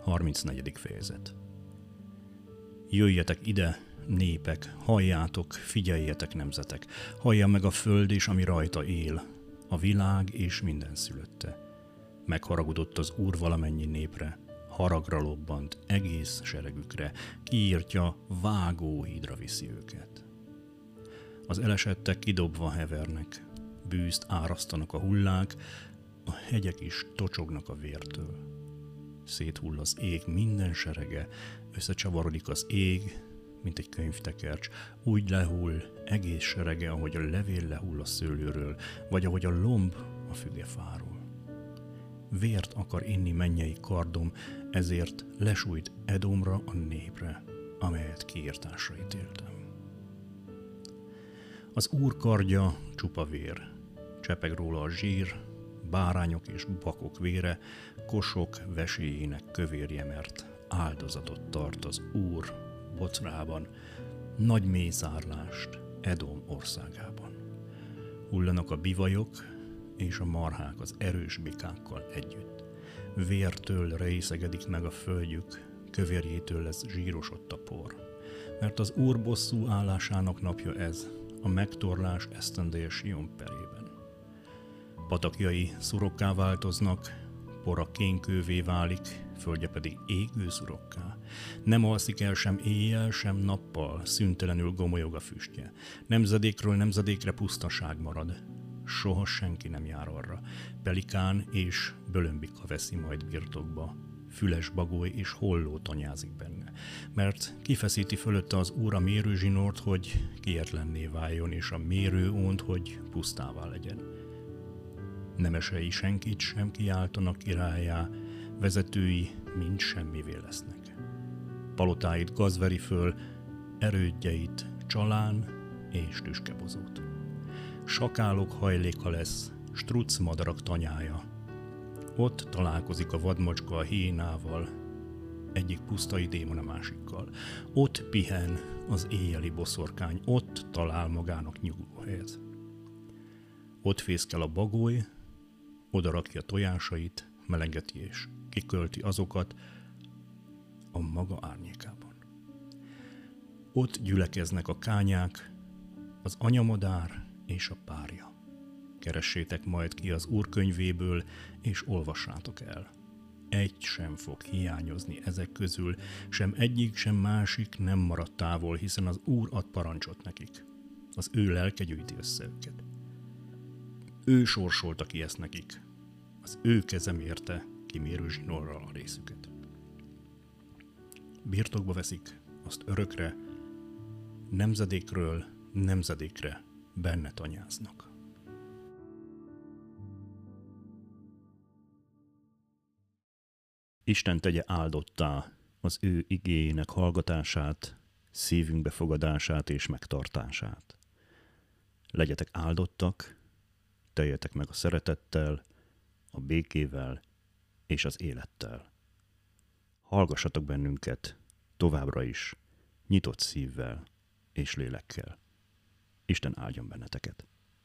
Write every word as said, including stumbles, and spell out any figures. harmincnegyedik fejezet. Jöjjetek ide, népek, halljátok, figyeljetek, nemzetek, hallja meg a föld és ami rajta él, a világ és minden szülötte. Megharagudott az Úr valamennyi népre, haragra lobbant egész seregükre, kiírtja, vágóhídra viszi őket. Az elesettek kidobva hevernek, bűzt árasztanak a hullák, a hegyek is tocsognak a vértől. Széthull az ég minden serege, összecsavarodik az ég, mint egy könyvtekercs, úgy lehull egész serege, ahogy a levél lehull a szőlőről, vagy ahogy a lomb a fügefáról. Vért akar inni mennyei kardom, ezért lesújt Edomra, a népre, amelyet kiírtásra ítéltem. Az Úr kardja csupa vér, csepeg róla a zsír, bárányok és bakok vére, kosok veséjének kövérje, mert áldozatot tart az Úr Bocrában, nagy mészárlást Edom országában. Hullanak a bivajok és a marhák az erős bikákkal együtt. Vértől részegedik meg a földjük, kövérjétől lesz zsírosott a por. Mert az Úr bosszú állásának napja ez, a megtorlás esztendeje Sion perében. Patakjai szurokká változnak, pora kénkővé válik, földje pedig égő szurokká. Nem alszik el sem éjjel, sem nappal, szüntelenül gomolyog a füstje. Nemzedékről nemzedékre pusztaság marad, soha senki nem jár arra. Pelikán és bölömbika veszi majd birtokba. Füles bagoly és holló tanyázik benne. Mert kifeszíti fölötte az Úr a mérőzsinort, hogy kietlenné váljon, és a mérőónt, hogy pusztává legyen. Nemesei senkit sem kiáltanak királlyá, vezetői mind semmivé lesznek. Palotáit gaz veri föl, erődjeit csalán és tüskebozót. Sakálok hajléka lesz, struc madarak tanyája. Ott találkozik a vadmacska a hénával, egyik pusztai démon a másikkal. Ott pihen az éjjeli boszorkány, ott talál magának nyugodóhelyet. Ott fészkel a bagoly, odarakja tojásait, melengeti és kikölti azokat a maga árnyékában. Ott gyülekeznek a kányák, az anyamadár és a párja. Keressétek majd ki az Úr könyvéből, és olvassátok el. Egy sem fog hiányozni ezek közül, sem egyik, sem másik nem marad távol, hiszen az Úr ad parancsot nekik. Az ő lelke gyűjti össze őket. Ő sorsolta ki ezt nekik, az ő keze mérte ki mérőzsinorral a részüket. Birtokba veszik azt örökre, nemzedékről nemzedékre benne tanyáznak. Isten tegye áldottá az ő igéjének hallgatását, szívünk befogadását és megtartását. Legyetek áldottak, teljetek meg a szeretettel, a békével és az élettel. Hallgassatok bennünket továbbra is, nyitott szívvel és lélekkel. Isten áldjon benneteket!